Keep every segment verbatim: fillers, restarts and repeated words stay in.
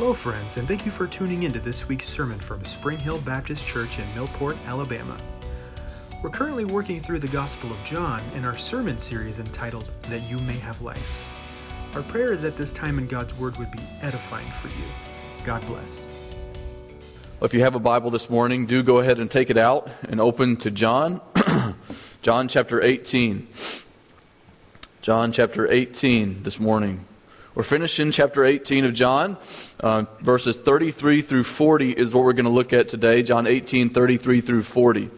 Hello, friends, and thank you for tuning in to this week's sermon from Spring Hill Baptist Church in Millport, Alabama. We're currently working through the Gospel of John in our sermon series entitled, That You May Have Life. Our prayer is that this time in God's Word would be edifying for you. God bless. Well, if you have a Bible this morning, do go ahead and take it out and open to John, John chapter eighteen. John chapter eighteen this morning. We're finishing chapter eighteen of John. Uh, verses thirty-three through forty is what we're going to look at today. John eighteen, thirty-three through forty.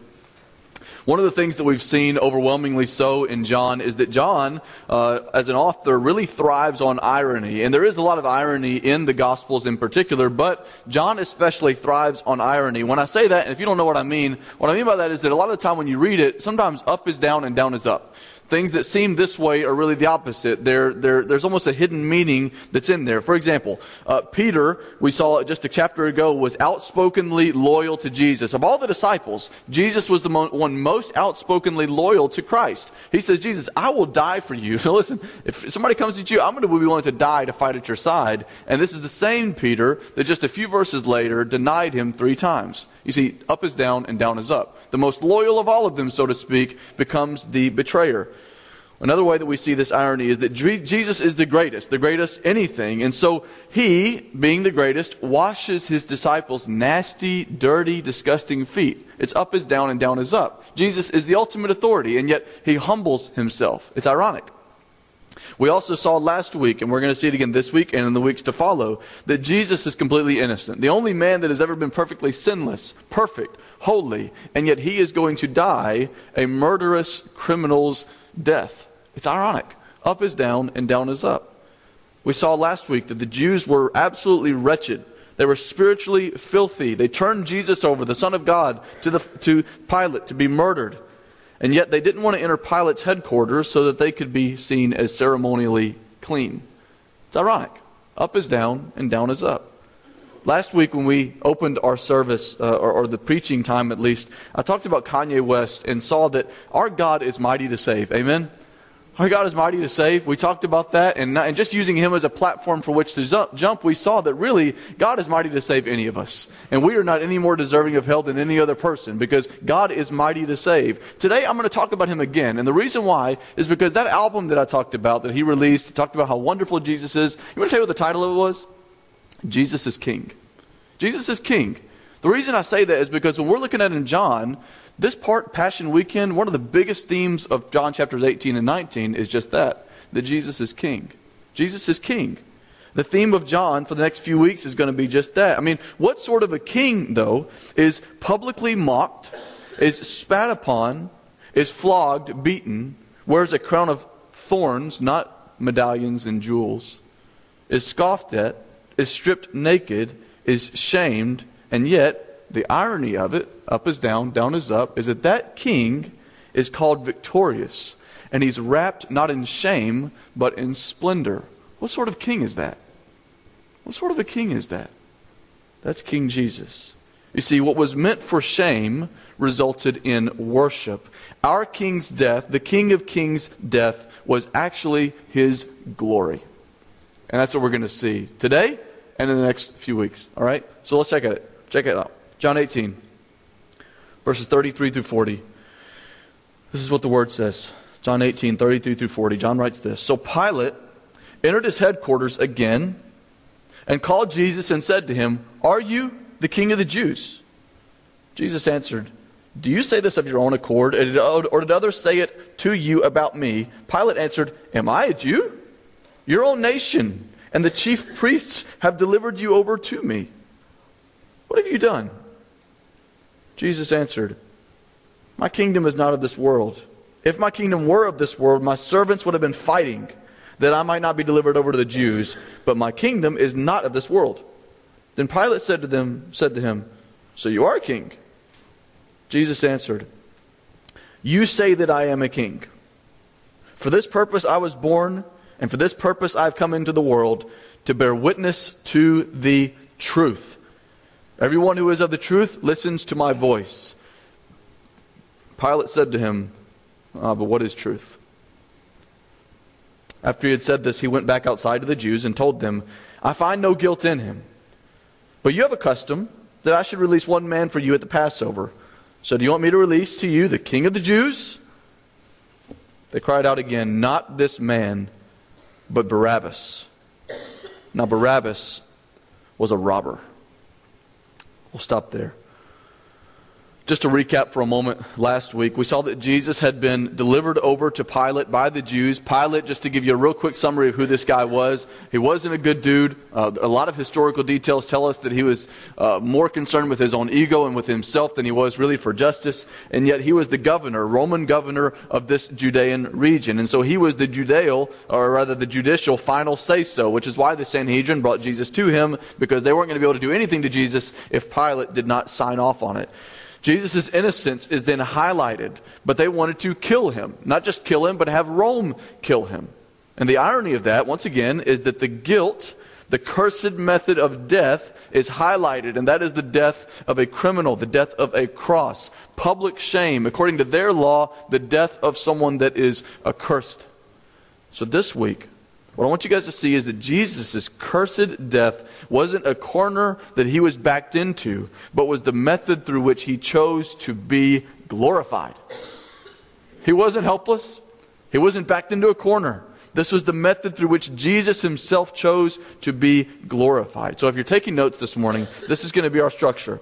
One of the things that we've seen overwhelmingly so in John is that John, uh, as an author, really thrives on irony. And there is a lot of irony in the Gospels in particular, but John especially thrives on irony. When I say that, and if you don't know what I mean, what I mean by that is that a lot of the time when you read it, sometimes up is down and down is up. Things that seem this way are really the opposite. There, there, there's almost a hidden meaning that's in there. For example, uh, Peter, we saw just a chapter ago, was outspokenly loyal to Jesus. Of all the disciples, Jesus was the mo- one most outspokenly loyal to Christ. He says, Jesus, I will die for you. So listen, if somebody comes at you, I'm going to be willing to die to fight at your side. And this is the same Peter that just a few verses later denied him three times. You see, up is down and down is up. The most loyal of all of them, so to speak, becomes the betrayer. Another way that we see this irony is that Jesus is the greatest, the greatest anything. And so he, being the greatest, washes his disciples' nasty, dirty, disgusting feet. It's up is down and down is up. Jesus is the ultimate authority, and yet he humbles himself. It's ironic. We also saw last week, and we're going to see it again this week and in the weeks to follow, that Jesus is completely innocent. The only man that has ever been perfectly sinless, perfect, holy, and yet he is going to die a murderous criminal's death. It's ironic. Up is down and down is up. We saw last week that the Jews were absolutely wretched. They were spiritually filthy. They turned Jesus over, the Son of God, to the to Pilate to be murdered. And yet they didn't want to enter Pilate's headquarters so that they could be seen as ceremonially clean. It's ironic. Up is down and down is up. Last week when we opened our service, uh, or, or the preaching time at least, I talked about Kanye West and saw that our God is mighty to save. Amen? Our God is mighty to save. We talked about that, and, not, and just using him as a platform for which to jump, we saw that really God is mighty to save any of us. And we are not any more deserving of hell than any other person because God is mighty to save. Today I'm going to talk about him again. And the reason why is because that album that I talked about, that he released, talked about how wonderful Jesus is. You want to tell you what the title of it was? Jesus is King. Jesus is King. The reason I say that is because when we're looking at in John, this part, Passion Weekend, one of the biggest themes of John chapters eighteen and nineteen is just that, that Jesus is King. Jesus is King. The theme of John for the next few weeks is going to be just that. I mean, what sort of a king, though, is publicly mocked, is spat upon, is flogged, beaten, wears a crown of thorns, not medallions and jewels, is scoffed at, is stripped naked, is shamed, and yet the irony of it, up is down, down is up, is that that king is called victorious, and he's wrapped not in shame, but in splendor. What sort of king is that? What sort of a king is that? That's King Jesus. You see, what was meant for shame resulted in worship. Our king's death, the King of Kings' death, was actually his glory. And that's what we're going to see today and in the next few weeks. All right? So let's check at it. Check it out. John eighteen, verses thirty-three through forty. This is what the Word says. John eighteen, thirty-three through forty. John writes this. So Pilate entered his headquarters again and called Jesus and said to him, Are you the King of the Jews? Jesus answered, Do you say this of your own accord, or did others say it to you about me? Pilate answered, Am I a Jew? Your own nation and the chief priests have delivered you over to me. What have you done? Jesus answered, My kingdom is not of this world. If my kingdom were of this world, my servants would have been fighting, that I might not be delivered over to the Jews. But my kingdom is not of this world. Then Pilate said to them, said to him, So you are a king? Jesus answered, You say that I am a king. For this purpose I was born, and for this purpose I have come into the world, to bear witness to the truth. Everyone who is of the truth listens to my voice. Pilate said to him, ah, but what is truth? After he had said this, he went back outside to the Jews and told them, I find no guilt in him. But you have a custom that I should release one man for you at the Passover. So do you want me to release to you the King of the Jews? They cried out again, not this man, but Barabbas. Now Barabbas was a robber. We'll stop there. Just to recap for a moment, last week we saw that Jesus had been delivered over to Pilate by the Jews. Pilate, just to give you a real quick summary of who this guy was, he wasn't a good dude. Uh, a lot of historical details tell us that he was uh, more concerned with his own ego and with himself than he was really for justice. And yet he was the governor, Roman governor of this Judean region. And so he was the Judeo, or rather the judicial final say-so, which is why the Sanhedrin brought Jesus to him, because they weren't going to be able to do anything to Jesus if Pilate did not sign off on it. Jesus' innocence is then highlighted, but they wanted to kill him. Not just kill him, but have Rome kill him. And the irony of that, once again, is that the guilt, the cursed method of death, is highlighted, and that is the death of a criminal, the death of a cross. Public shame, according to their law, the death of someone that is accursed. So this week, what I want you guys to see is that Jesus' cursed death wasn't a corner that he was backed into, but was the method through which he chose to be glorified. He wasn't helpless. He wasn't backed into a corner. This was the method through which Jesus himself chose to be glorified. So if you're taking notes this morning, this is going to be our structure.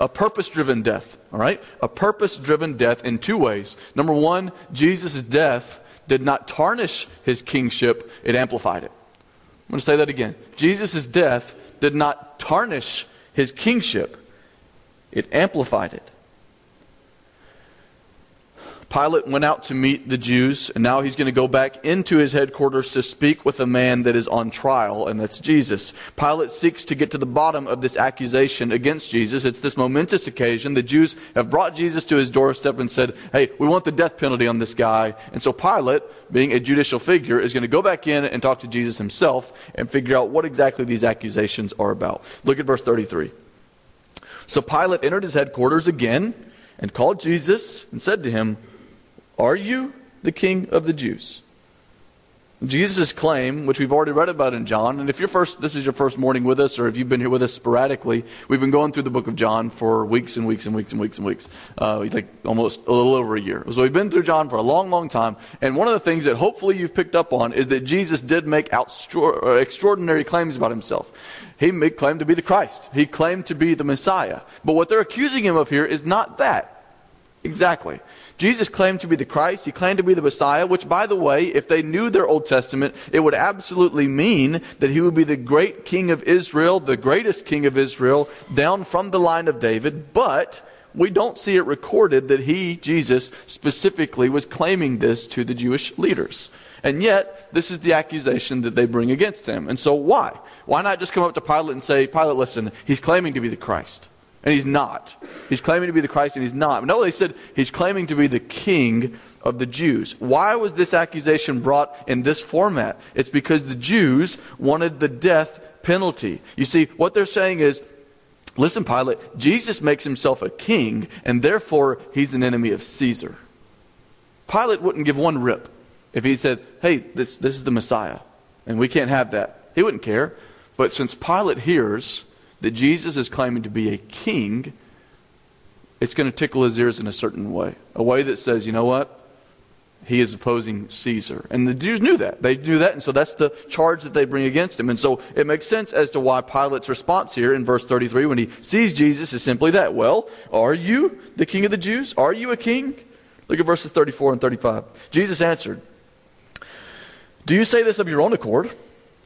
A purpose-driven death, all right? A purpose-driven death in two ways. Number one, Jesus' death did not tarnish his kingship, it amplified it. I'm going to say that again. Jesus' death did not tarnish his kingship, it amplified it. Pilate went out to meet the Jews, and now he's going to go back into his headquarters to speak with a man that is on trial, and that's Jesus. Pilate seeks to get to the bottom of this accusation against Jesus. It's this momentous occasion. The Jews have brought Jesus to his doorstep and said, hey, we want the death penalty on this guy. And so Pilate, being a judicial figure, is going to go back in and talk to Jesus himself and figure out what exactly these accusations are about. Look at verse thirty-three. So Pilate entered his headquarters again and called Jesus and said to him, are you the King of the Jews? Jesus' claim, which we've already read about in John, and if you're first, this is your first morning with us, or if you've been here with us sporadically, we've been going through the book of John for weeks and weeks and weeks and weeks and weeks. Uh, like almost a little over a year. So we've been through John for a long, long time, and one of the things that hopefully you've picked up on is that Jesus did make extraordinary claims about himself. He claimed to be the Christ. He claimed to be the Messiah. But what they're accusing him of here is not that. Exactly. Jesus claimed to be the Christ. He claimed to be the Messiah, which, by the way, if they knew their Old Testament, it would absolutely mean that he would be the great king of Israel, the greatest king of Israel, down from the line of David. But we don't see it recorded that he, Jesus, specifically was claiming this to the Jewish leaders. And yet, this is the accusation that they bring against him. And so why? Why not just come up to Pilate and say, Pilate, listen, he's claiming to be the Christ. And he's not. He's claiming to be the Christ, and he's not. No, they said he's claiming to be the King of the Jews. Why was this accusation brought in this format? It's because the Jews wanted the death penalty. You see, what they're saying is, listen, Pilate, Jesus makes himself a king, and therefore he's an enemy of Caesar. Pilate wouldn't give one rip if he said, hey, this, this is the Messiah, and we can't have that. He wouldn't care. But since Pilate hears that Jesus is claiming to be a king, it's going to tickle his ears in a certain way. A way that says, you know what? He is opposing Caesar. And the Jews knew that. They knew that, and so that's the charge that they bring against him. And so it makes sense as to why Pilate's response here in verse thirty-three when he sees Jesus is simply that. Well, are you the King of the Jews? Are you a king? Look at verses thirty-four and thirty-five. Jesus answered, do you say this of your own accord?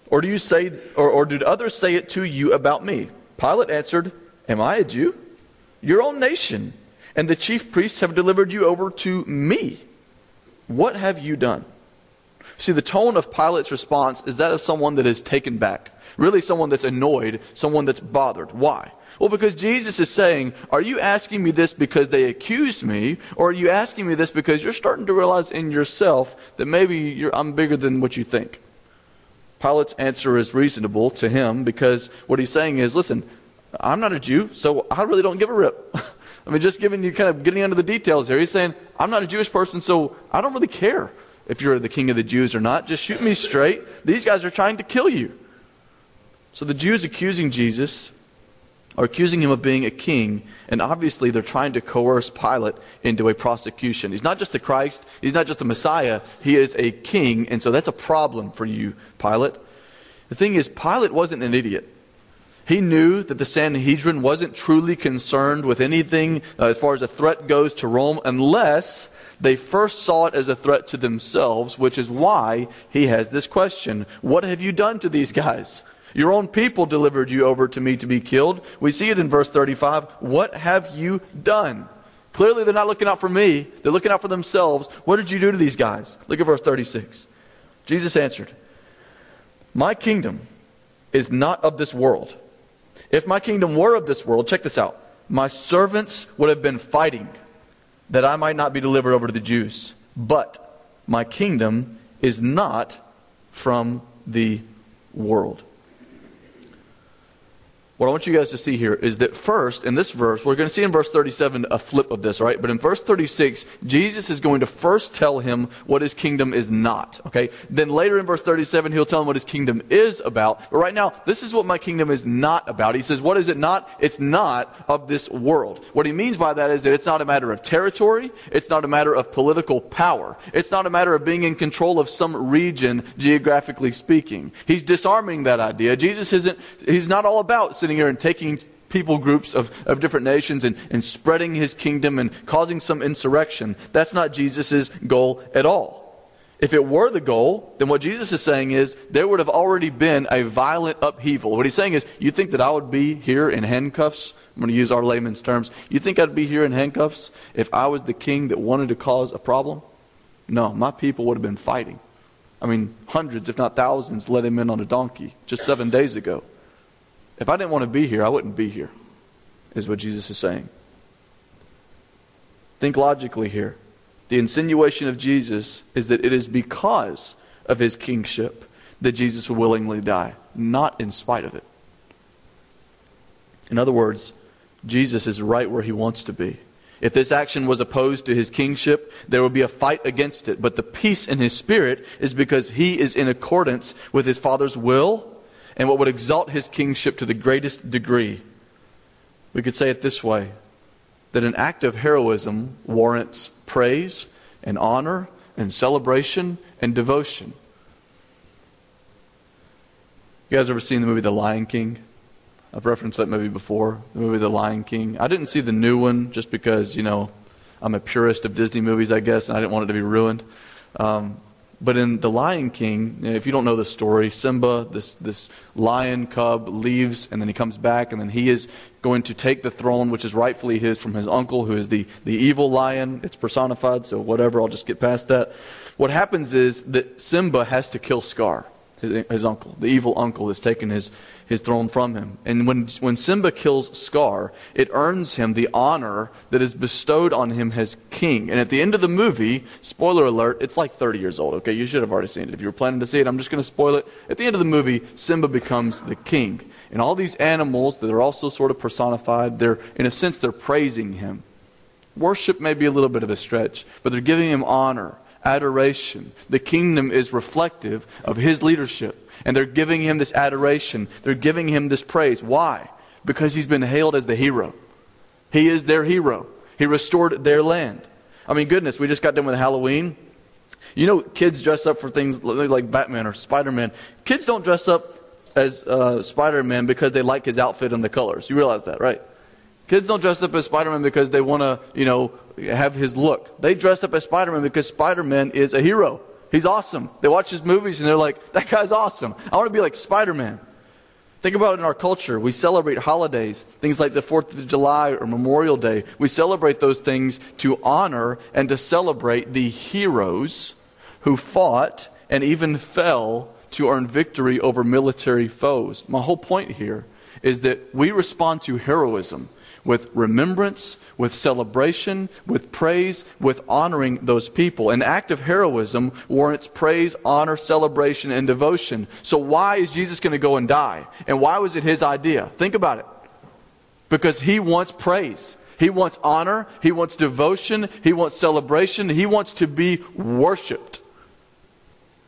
Or do you say, or, or did others say it to you about me? Pilate answered, am I a Jew? Your own nation and the chief priests have delivered you over to me. What have you done? See, the tone of Pilate's response is that of someone that is taken back. Really someone that's annoyed, someone that's bothered. Why? Well, because Jesus is saying, are you asking me this because they accused me, or are you asking me this because you're starting to realize in yourself that maybe you're, I'm bigger than what you think? Pilate's answer is reasonable to him because what he's saying is, listen, I'm not a Jew, so I really don't give a rip. I mean, just giving you kind of getting into the details here. He's saying, I'm not a Jewish person, so I don't really care if you're the King of the Jews or not. Just shoot me straight. These guys are trying to kill you. So the Jews accusing Jesus are accusing him of being a king, and obviously they're trying to coerce Pilate into a prosecution. He's not just the Christ, he's not just the Messiah, he is a king, and so that's a problem for you, Pilate. The thing is, Pilate wasn't an idiot. He knew that the Sanhedrin wasn't truly concerned with anything uh, as far as a threat goes to Rome, unless they first saw it as a threat to themselves, which is why he has this question. What have you done to these guys? Your own people delivered you over to me to be killed. We see it in verse thirty-five. What have you done? Clearly they're not looking out for me. They're looking out for themselves. What did you do to these guys? Look at verse thirty-six. Jesus answered, my kingdom is not of this world. If my kingdom were of this world, check this out, my servants would have been fighting that I might not be delivered over to the Jews. But my kingdom is not from the world. What I want you guys to see here is that first, in this verse, we're going to see in verse thirty-seven a flip of this, right? But in verse thirty-six, Jesus is going to first tell him what his kingdom is not, okay? Then later in verse thirty-seven, he'll tell him what his kingdom is about. But right now, this is what my kingdom is not about. He says, what is it not? It's not of this world. What he means by that is that it's not a matter of territory. It's not a matter of political power. It's not a matter of being in control of some region, geographically speaking. He's disarming that idea. Jesus isn't, he's not all about sitting here and taking people groups of, of different nations and, and spreading his kingdom and causing some insurrection. That's not Jesus' goal at all. If it were the goal, then what Jesus is saying is there would have already been a violent upheaval. What he's saying is, you think that I would be here in handcuffs? I'm going to use our layman's terms. You think I'd be here in handcuffs if I was the king that wanted to cause a problem? No, my people would have been fighting. I mean, hundreds, if not thousands, led him in on a donkey just seven days ago. If I didn't want to be here, I wouldn't be here, is what Jesus is saying. Think logically here. The insinuation of Jesus is that it is because of his kingship that Jesus will willingly die, not in spite of it. In other words, Jesus is right where he wants to be. If this action was opposed to his kingship, there would be a fight against it. But the peace in his spirit is because he is in accordance with his Father's will, and what would exalt his kingship to the greatest degree. We could say it this way, that an act of heroism warrants praise and honor and celebration and devotion. You guys ever seen the movie The Lion King? I've referenced that movie before, the movie The Lion King. I didn't see the new one just because, you know, I'm a purist of Disney movies, I guess, and I didn't want it to be ruined. Um, But in The Lion King, if you don't know the story, Simba, this this lion cub, leaves, and then he comes back, and then he is going to take the throne, which is rightfully his, from his uncle, who is the, the evil lion. It's personified, so whatever, I'll just get past that. What happens is that Simba has to kill Scar, his, his uncle. The evil uncle has taken his, his throne from him. And when, when Simba kills Scar, it earns him the honor that is bestowed on him as king. And at the end of the movie, spoiler alert, it's like thirty years old. Okay, you should have already seen it. If you were planning to see it, I'm just going to spoil it. At the end of the movie, Simba becomes the king. And all these animals that are also sort of personified, they're, in a sense, they're praising him. Worship may be a little bit of a stretch, but they're giving him honor. Adoration. The kingdom is reflective of his leadership. And they're giving him this adoration. They're giving him this praise. Why? Because he's been hailed as the hero. He is their hero. He restored their land. I mean, goodness, we just got done with Halloween. You know, kids dress up for things like Batman or Spider-Man. Kids don't dress up as uh, Spider-Man because they like his outfit and the colors. You realize that, right? Kids don't dress up as Spider-Man because they want to, you know, have his look. They dress up as Spider-Man because Spider-Man is a hero. He's awesome. They watch his movies and they're like, that guy's awesome. I want to be like Spider-Man. Think about it in our culture. We celebrate holidays, things like the fourth of July or Memorial Day. We celebrate those things to honor and to celebrate the heroes who fought and even fell to earn victory over military foes. My whole point here is that we respond to heroism with remembrance, with celebration, with praise, with honoring those people. An act of heroism warrants praise, honor, celebration, and devotion. So why is Jesus going to go and die? And why was it his idea? Think about it. Because he wants praise. He wants honor. He wants devotion. He wants celebration. He wants to be worshipped.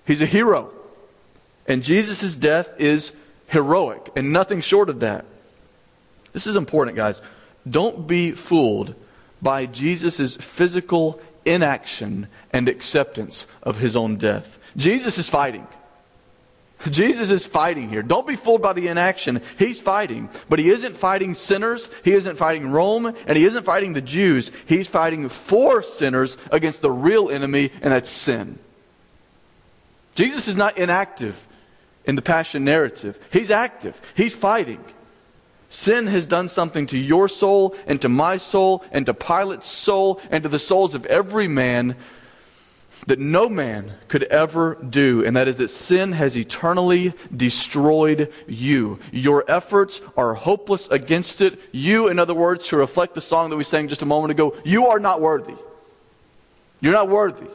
He's a hero. And Jesus' death is heroic, and nothing short of that. This is important, guys. Don't be fooled by Jesus' physical inaction and acceptance of his own death. Jesus is fighting. Jesus is fighting here. Don't be fooled by the inaction. He's fighting. But he isn't fighting sinners. He isn't fighting Rome. And he isn't fighting the Jews. He's fighting for sinners against the real enemy, and that's sin. Jesus is not inactive in the passion narrative. He's active. He's fighting. Sin has done something to your soul and to my soul and to Pilate's soul and to the souls of every man that no man could ever do, and that is that sin has eternally destroyed you. Your efforts are hopeless against it. You, in other words, to reflect the song that we sang just a moment ago, you are not worthy. You're not worthy.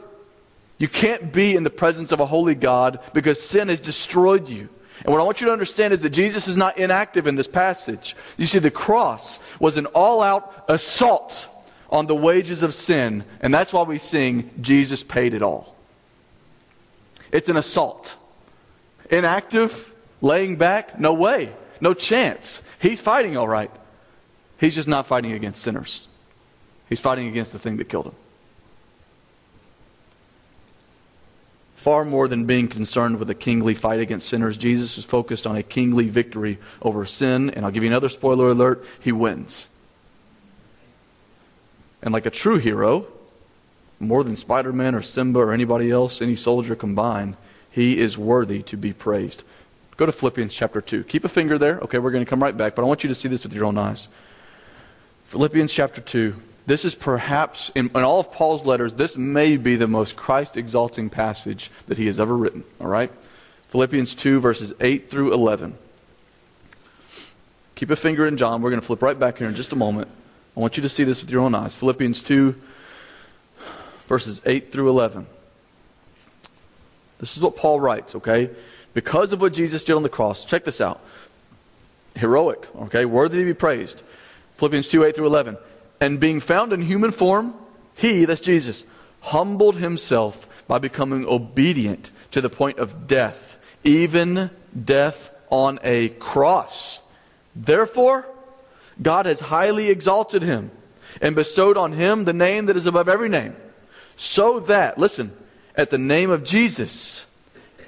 You can't be in the presence of a holy God because sin has destroyed you. And what I want you to understand is that Jesus is not inactive in this passage. You see, the cross was an all-out assault on the wages of sin. And that's why we sing, Jesus paid it all. It's an assault. Inactive, laying back, no way, no chance. He's fighting all right. He's just not fighting against sinners. He's fighting against the thing that killed him. Far more than being concerned with a kingly fight against sinners, Jesus was focused on a kingly victory over sin. And I'll give you another spoiler alert, he wins. And like a true hero, more than Spider-Man or Simba or anybody else, any soldier combined, he is worthy to be praised. Go to Philippians chapter two. Keep a finger there. Okay, we're going to come right back, but I want you to see this with your own eyes. Philippians chapter two. This is perhaps, in, in all of Paul's letters, this may be the most Christ-exalting passage that he has ever written. All right? Philippians two, verses eight through eleven. Keep a finger in John. We're going to flip right back here in just a moment. I want you to see this with your own eyes. Philippians two, verses eight through eleven. This is what Paul writes, okay? Because of what Jesus did on the cross, check this out. Heroic, okay? Worthy to be praised. Philippians two, eight through eleven. And being found in human form, he, that's Jesus, humbled himself by becoming obedient to the point of death, even death on a cross. Therefore, God has highly exalted him and bestowed on him the name that is above every name, so that, listen, at the name of Jesus,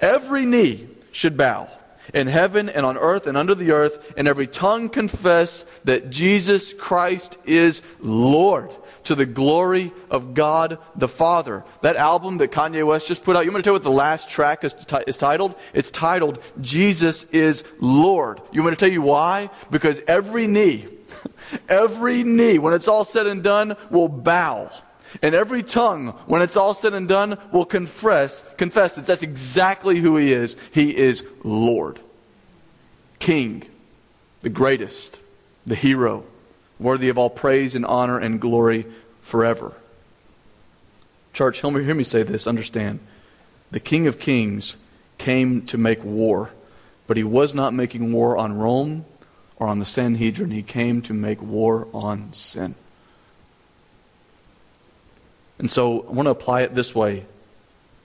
every knee should bow in heaven and on earth and under the earth, and every tongue confess that Jesus Christ is Lord, to the glory of God the Father. That album that Kanye West just put out, you want me to tell you what the last track is, t- is titled? It's titled, Jesus is Lord. You want me to tell you why? Because every knee, every knee, when it's all said and done, will bow. And every tongue, when it's all said and done, will confess, confess that that's exactly who he is. He is Lord, King, the greatest, the hero, worthy of all praise and honor and glory forever. Church, hear me, hear me say this, understand. The King of Kings came to make war, but he was not making war on Rome or on the Sanhedrin. He came to make war on sin. And so I want to apply it this way.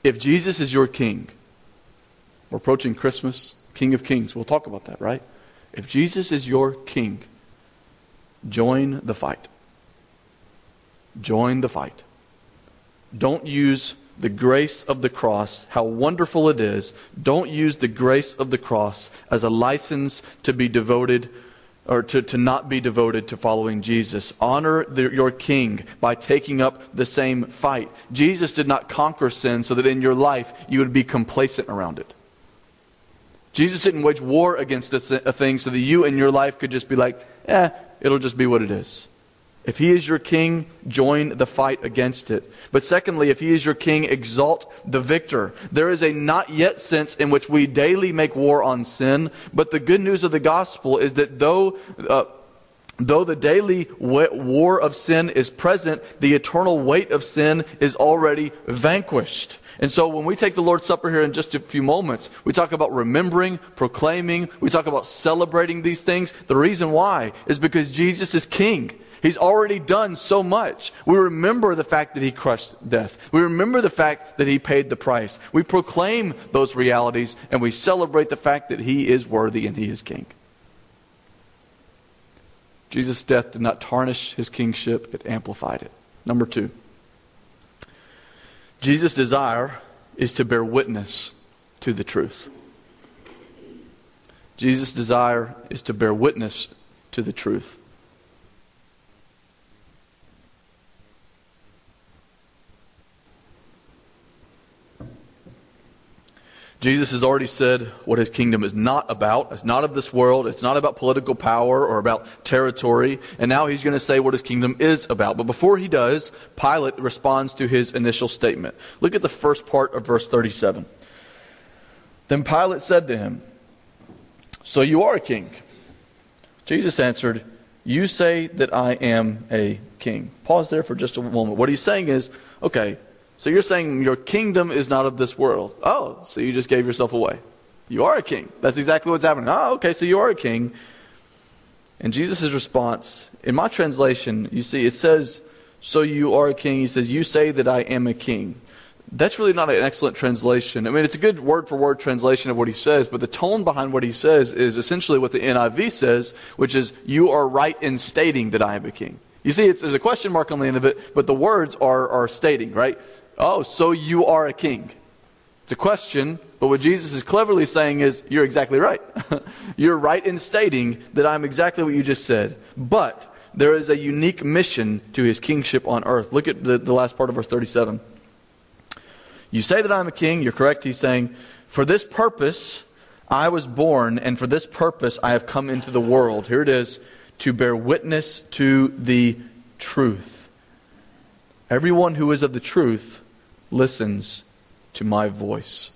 If Jesus is your king, we're approaching Christmas, King of Kings. We'll talk about that, right? If Jesus is your king, join the fight. Join the fight. Don't use the grace of the cross, how wonderful it is. Don't use the grace of the cross as a license to be devoted or to, to not be devoted to following Jesus. Honor the, your king by taking up the same fight. Jesus did not conquer sin so that in your life you would be complacent around it. Jesus didn't wage war against a, a thing so that you in your life could just be like, eh, it'll just be what it is. If he is your king, join the fight against it. But secondly, if he is your king, exalt the victor. There is a not yet sense in which we daily make war on sin, but the good news of the gospel is that though uh, though the daily war of sin is present, the eternal weight of sin is already vanquished. And so when we take the Lord's Supper here in just a few moments, we talk about remembering, proclaiming, we talk about celebrating these things. The reason why is because Jesus is King. He's already done so much. We remember the fact that he crushed death. We remember the fact that he paid the price. We proclaim those realities, and we celebrate the fact that he is worthy and he is King. Jesus' death did not tarnish his kingship. It amplified it. Number two, Jesus' desire is to bear witness to the truth. Jesus' desire is to bear witness to the truth. Jesus has already said what his kingdom is not about. It's not of this world. It's not about political power or about territory. And now he's going to say what his kingdom is about. But before he does, Pilate responds to his initial statement. Look at the first part of verse thirty-seven. Then Pilate said to him, "So you are a king?" Jesus answered, "You say that I am a king." Pause there for just a moment. What he's saying is, okay, so you're saying your kingdom is not of this world. Oh, so you just gave yourself away. You are a king. That's exactly what's happening. Oh, okay, so you are a king. And Jesus' response, in my translation, you see, it says, "So you are a king." He says, "You say that I am a king." That's really not an excellent translation. I mean, it's a good word-for-word translation of what he says, but the tone behind what he says is essentially what the N I V says, which is, "You are right in stating that I am a king." You see, it's, there's a question mark on the end of it, but the words are, are stating, right? Oh, so you are a king. It's a question, but what Jesus is cleverly saying is, you're exactly right. You're right in stating that I'm exactly what you just said. But there is a unique mission to his kingship on earth. Look at the, the last part of verse thirty-seven. You say that I'm a king. You're correct. He's saying, for this purpose I was born, and for this purpose I have come into the world. Here it is, to bear witness to the truth. Everyone who is of the truth listens to my voice.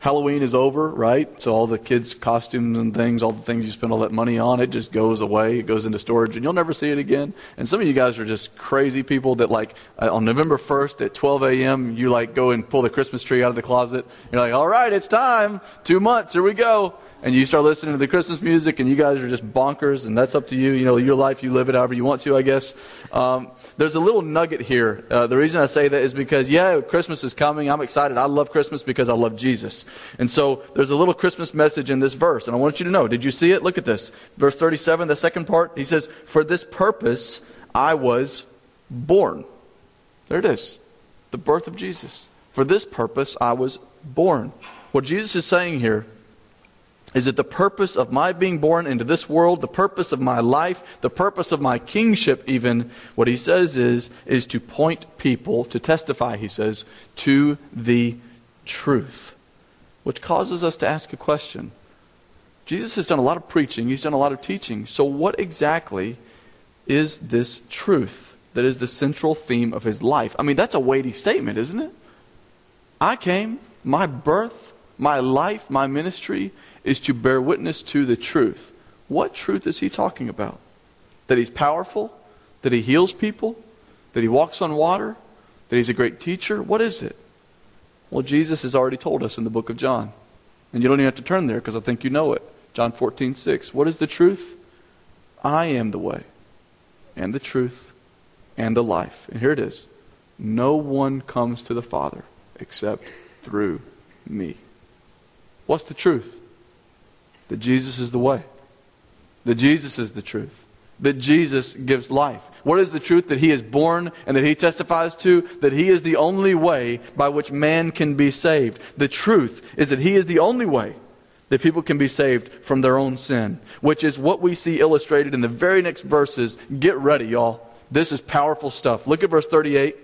Halloween is over, right? So all the kids' costumes and things, all the things you spend all that money on, it just goes away. It goes into storage, and you'll never see it again. And some of you guys are just crazy people that, like, on November first at twelve a.m., you, like, go and pull the Christmas tree out of the closet. You're like, all right, it's time. Two months, here we go. And you start listening to the Christmas music, and you guys are just bonkers, and that's up to you. You know, your life, you live it however you want to, I guess. Um, there's a little nugget here. Uh, the reason I say that is because, yeah, Christmas is coming. I'm excited. I love Christmas because I love Jesus. And so there's a little Christmas message in this verse, and I want you to know. Did you see it? Look at this. Verse thirty-seven, the second part, he says, "For this purpose I was born." There it is, the birth of Jesus. For this purpose I was born. What Jesus is saying here is that the purpose of my being born into this world, the purpose of my life, the purpose of my kingship even, what he says is, is to point people, to testify, he says, to the truth. Which causes us to ask a question. Jesus has done a lot of preaching, he's done a lot of teaching. So what exactly is this truth that is the central theme of his life? I mean, that's a weighty statement, isn't it? I came, my birth, my life, my ministry is to bear witness to the truth. What truth is he talking about? That he's powerful? That he heals people? That he walks on water? That he's a great teacher? What is it? Well, Jesus has already told us in the book of John. And you don't even have to turn there because I think you know it. John fourteen six. What is the truth? I am the way and the truth and the life. And here it is. No one comes to the Father except through me. What's the truth? That Jesus is the way. That Jesus is the truth. That Jesus gives life. What is the truth? That he is born and that he testifies to? That he is the only way by which man can be saved. The truth is that he is the only way that people can be saved from their own sin. Which is what we see illustrated in the very next verses. Get ready, y'all. This is powerful stuff. Look at verse thirty-eight.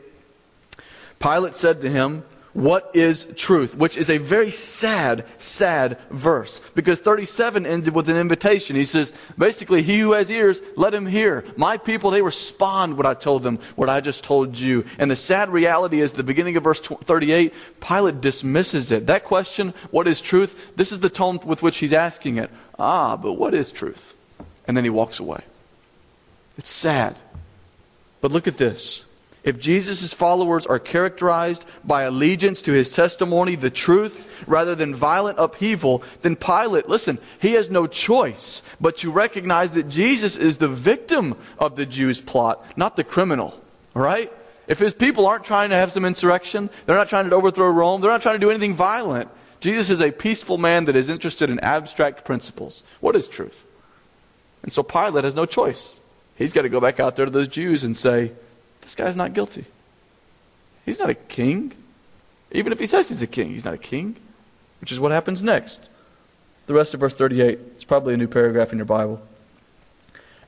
Pilate said to him, "What is truth?" Which is a very sad, sad verse. Because thirty-seven ended with an invitation. He says, basically, he who has ears, let him hear. My people, they respond what I told them, what I just told you. And the sad reality is the beginning of verse thirty-eight, Pilate dismisses it. That question, what is truth? This is the tone with which he's asking it. Ah, but what is truth? And then he walks away. It's sad. But look at this. If Jesus' followers are characterized by allegiance to his testimony, the truth, rather than violent upheaval, then Pilate, listen, he has no choice but to recognize that Jesus is the victim of the Jews' plot, not the criminal, all right? If his people aren't trying to have some insurrection, they're not trying to overthrow Rome, they're not trying to do anything violent. Jesus is a peaceful man that is interested in abstract principles. What is truth? And so Pilate has no choice. He's got to go back out there to those Jews and say, this guy's not guilty. He's not a king. Even if he says he's a king, he's not a king, which is what happens next. The rest of verse thirty-eight, it's probably a new paragraph in your Bible.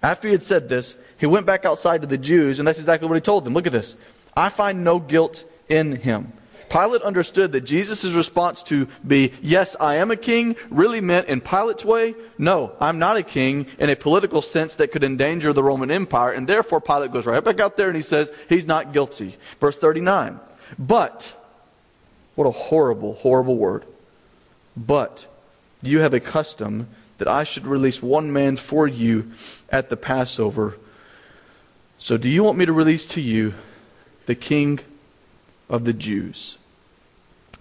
After he had said this, he went back outside to the Jews, and that's exactly what he told them. Look at this. I find no guilt in him. Pilate understood that Jesus' response to be, yes, I am a king, really meant in Pilate's way, no, I'm not a king in a political sense that could endanger the Roman Empire. And therefore, Pilate goes right back out there and he says, he's not guilty. Verse thirty-nine, but, what a horrible, horrible word. But you have a custom that I should release one man for you at the Passover. So do you want me to release to you the king of the Jews?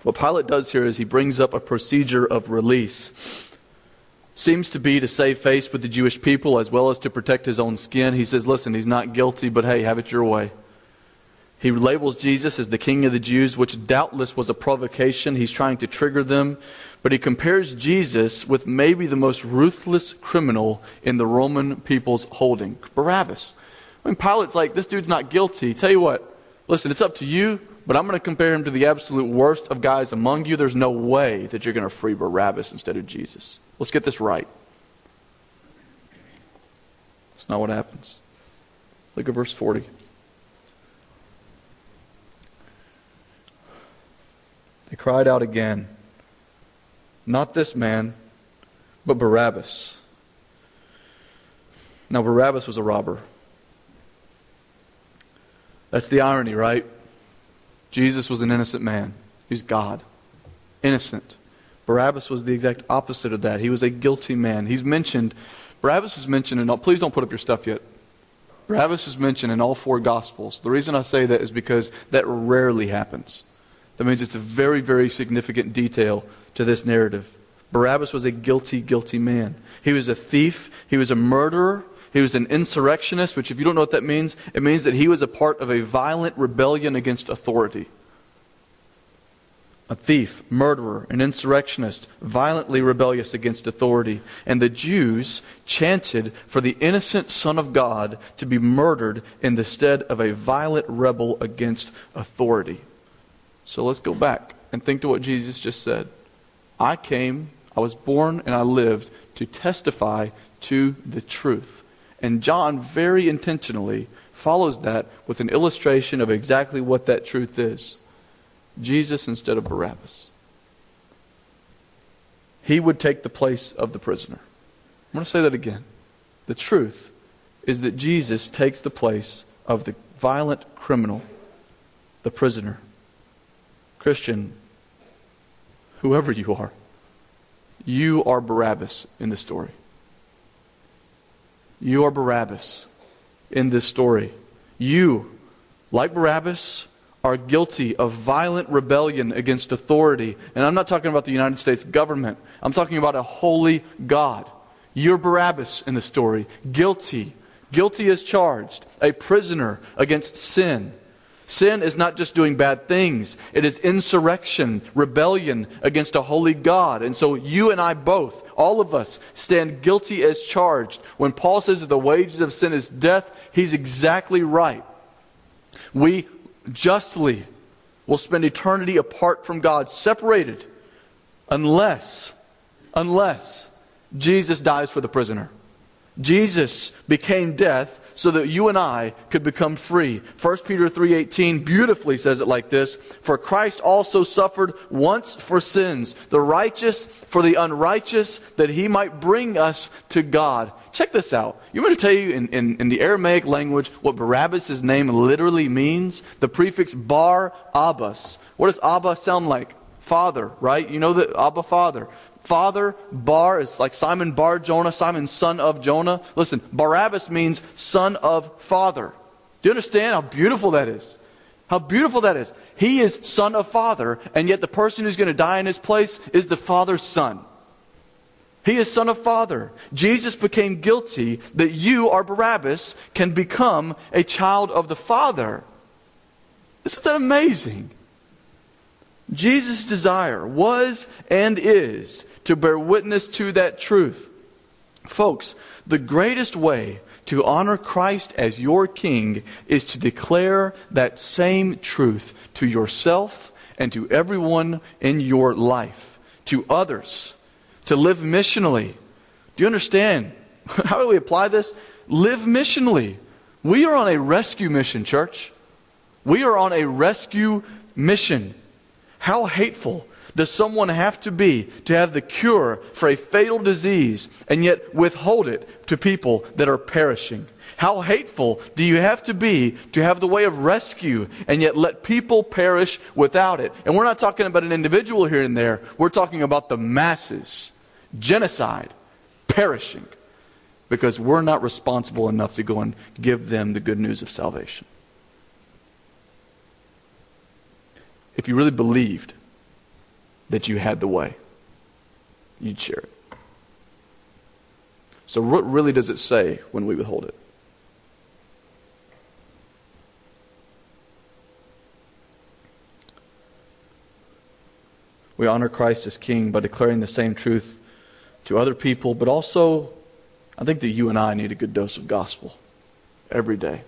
What Pilate does here is he brings up a procedure of release. Seems to be to save face with the Jewish people as well as to protect his own skin. He says, listen, he's not guilty, but hey, have it your way. He labels Jesus as the king of the Jews, which doubtless was a provocation. He's trying to trigger them. But he compares Jesus with maybe the most ruthless criminal in the Roman people's holding, Barabbas. I mean, Pilate's like, this dude's not guilty. Tell you what, listen, it's up to you, but I'm going to compare him to the absolute worst of guys among you. There's no way that you're going to free Barabbas instead of Jesus. Let's get this right. That's not what happens. Look at verse forty. They cried out again, not this man, but Barabbas. Now, Barabbas was a robber. That's the irony, right? Jesus was an innocent man. He was God. Innocent. Barabbas was the exact opposite of that. He was a guilty man. He's mentioned, Barabbas is mentioned in all, please don't put up your stuff yet. Barabbas is mentioned in all four Gospels. The reason I say that is because that rarely happens. That means it's a very, very significant detail to this narrative. Barabbas was a guilty, guilty man. He was a thief. He was a murderer. He was an insurrectionist, which if you don't know what that means, it means that he was a part of a violent rebellion against authority. A thief, murderer, an insurrectionist, violently rebellious against authority. And the Jews chanted for the innocent Son of God to be murdered in the stead of a violent rebel against authority. So let's go back and think to what Jesus just said. I came, I was born, and I lived to testify to the truth. And John very intentionally follows that with an illustration of exactly what that truth is. Jesus instead of Barabbas. He would take the place of the prisoner. I'm going to say that again. The truth is that Jesus takes the place of the violent criminal, the prisoner. Christian, whoever you are, you are Barabbas in this story. You are Barabbas in this story. You, like Barabbas, are guilty of violent rebellion against authority. And I'm not talking about the United States government. I'm talking about a holy God. You're Barabbas in the story. Guilty. Guilty as charged. A prisoner against sin. Sin is not just doing bad things. It is insurrection, rebellion against a holy God. And so you and I both, all of us, stand guilty as charged. When Paul says that the wages of sin is death, he's exactly right. We justly will spend eternity apart from God, separated, unless, unless Jesus dies for the prisoner. Jesus became death so that you and I could become free. First Peter three eighteen beautifully says it like this. For Christ also suffered once for sins, the righteous for the unrighteous, that he might bring us to God. Check this out. You want me to tell you in, in, in the Aramaic language what Barabbas' name literally means? The prefix Bar-Abbas. What does Abba sound like? Father, right? You know that Abba, Father. Father, Bar, is like Simon Bar Jonah, Simon son of Jonah. Listen, Barabbas means son of father. Do you understand how beautiful that is? How beautiful that is. He is son of father, and yet the person who's going to die in his place is the father's son. He is son of father. Jesus became guilty that you, or Barabbas, can become a child of the father. Isn't that amazing? Jesus' desire was and is to bear witness to that truth. Folks, the greatest way to honor Christ as your King is to declare that same truth to yourself and to everyone in your life, to others, to live missionally. Do you understand? How do we apply this? Live missionally. We are on a rescue mission, church. We are on a rescue mission. How hateful does someone have to be to have the cure for a fatal disease and yet withhold it to people that are perishing? How hateful do you have to be to have the way of rescue and yet let people perish without it? And we're not talking about an individual here and there. We're talking about the masses. Genocide. Perishing. Because we're not responsible enough to go and give them the good news of salvation. If you really believed that you had the way, you'd share it. So what really does it say when we withhold it? We honor Christ as King by declaring the same truth to other people, but also I think that you and I need a good dose of gospel every day.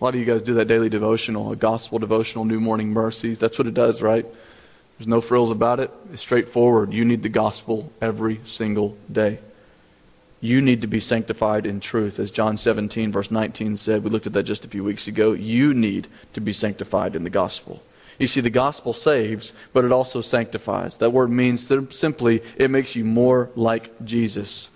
A lot of you guys do that daily devotional, a gospel devotional, New Morning Mercies. That's what it does, right? There's no frills about it. It's straightforward. You need the gospel every single day. You need to be sanctified in truth. As John seventeen, verse nineteen said, we looked at that just a few weeks ago, you need to be sanctified in the gospel. You see, the gospel saves, but it also sanctifies. That word means simply, it makes you more like Jesus.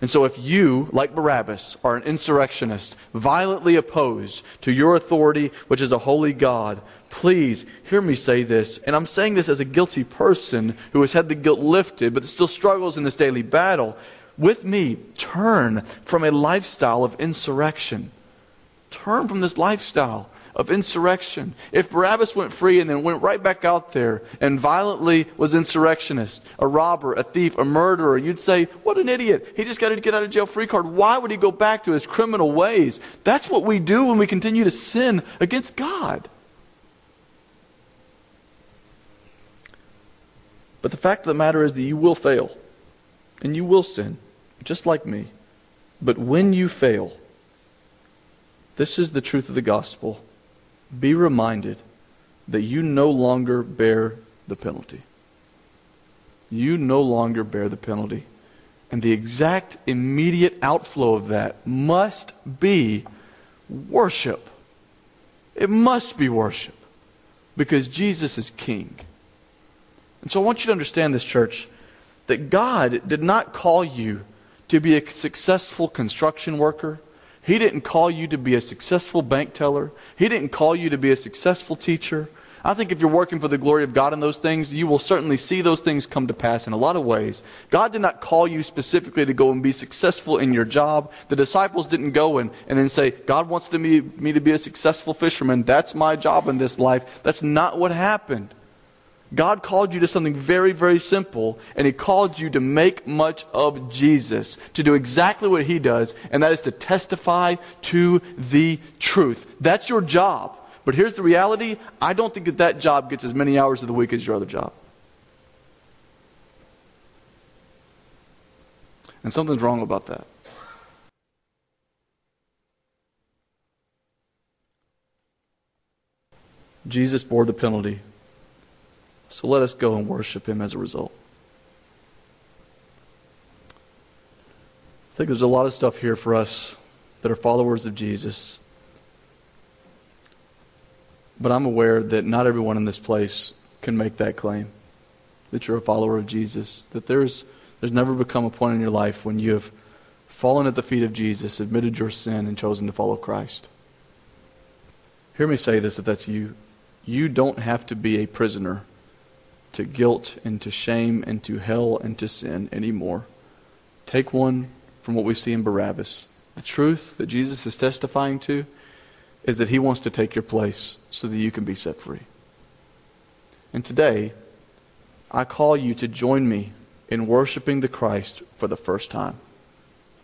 And so if you, like Barabbas, are an insurrectionist, violently opposed to your authority, which is a holy God, please hear me say this. And I'm saying this as a guilty person who has had the guilt lifted, but still struggles in this daily battle. With me, turn from a lifestyle of insurrection. Turn from this lifestyle of insurrection. If Barabbas went free and then went right back out there and violently was insurrectionist, a robber, a thief, a murderer, you'd say, what an idiot. He just got to get out of jail free card. Why would he go back to his criminal ways? That's what we do when we continue to sin against God. But the fact of the matter is that you will fail and you will sin, just like me. But when you fail, this is the truth of the gospel. Be reminded that you no longer bear the penalty. You no longer bear the penalty. And the exact immediate outflow of that must be worship. It must be worship. Because Jesus is King. And so I want you to understand this, church, that God did not call you to be a successful construction worker. He didn't call you to be a successful bank teller. He didn't call you to be a successful teacher. I think if you're working for the glory of God in those things, you will certainly see those things come to pass in a lot of ways. God did not call you specifically to go and be successful in your job. The disciples didn't go in and then say, God wants me to be a successful fisherman. That's my job in this life. That's not what happened. God called you to something very, very simple, and He called you to make much of Jesus, to do exactly what He does, and that is to testify to the truth. That's your job. But here's the reality. I don't think that that job gets as many hours of the week as your other job. And something's wrong about that. Jesus bore the penalty. So let us go and worship Him as a result. I think there's a lot of stuff here for us that are followers of Jesus. But I'm aware that not everyone in this place can make that claim, that you're a follower of Jesus, that there's there's never become a point in your life when you have fallen at the feet of Jesus, admitted your sin, and chosen to follow Christ. Hear me say this if that's you. You don't have to be a prisoner to guilt and to shame and to hell and to sin anymore. Take one from what we see in Barabbas. The truth that Jesus is testifying to is that He wants to take your place so that you can be set free. And today, I call you to join me in worshiping the Christ for the first time.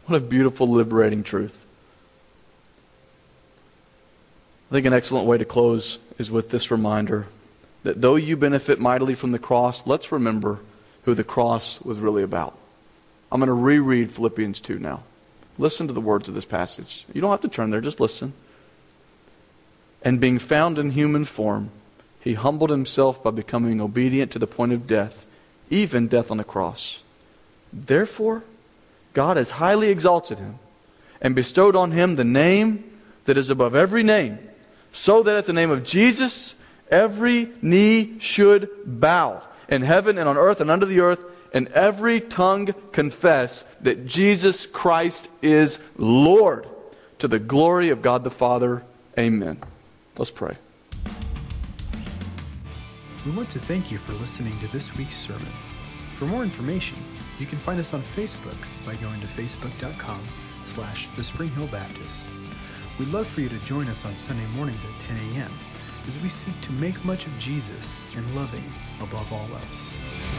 What a beautiful, liberating truth. I think an excellent way to close is with this reminder that though you benefit mightily from the cross, let's remember who the cross was really about. I'm going to reread Philippians two now. Listen to the words of this passage. You don't have to turn there, just listen. And being found in human form, he humbled himself by becoming obedient to the point of death, even death on the cross. Therefore, God has highly exalted him and bestowed on him the name that is above every name, so that at the name of Jesus, every knee should bow in heaven and on earth and under the earth, and every tongue confess that Jesus Christ is Lord, to the glory of God the Father. Amen. Let's pray. We want to thank you for listening to this week's sermon. For more information, you can find us on Facebook by going to facebook dot com slash the Spring Hill Baptist. We'd love for you to join us on Sunday mornings at ten a.m. as we seek to make much of Jesus and love him above all else.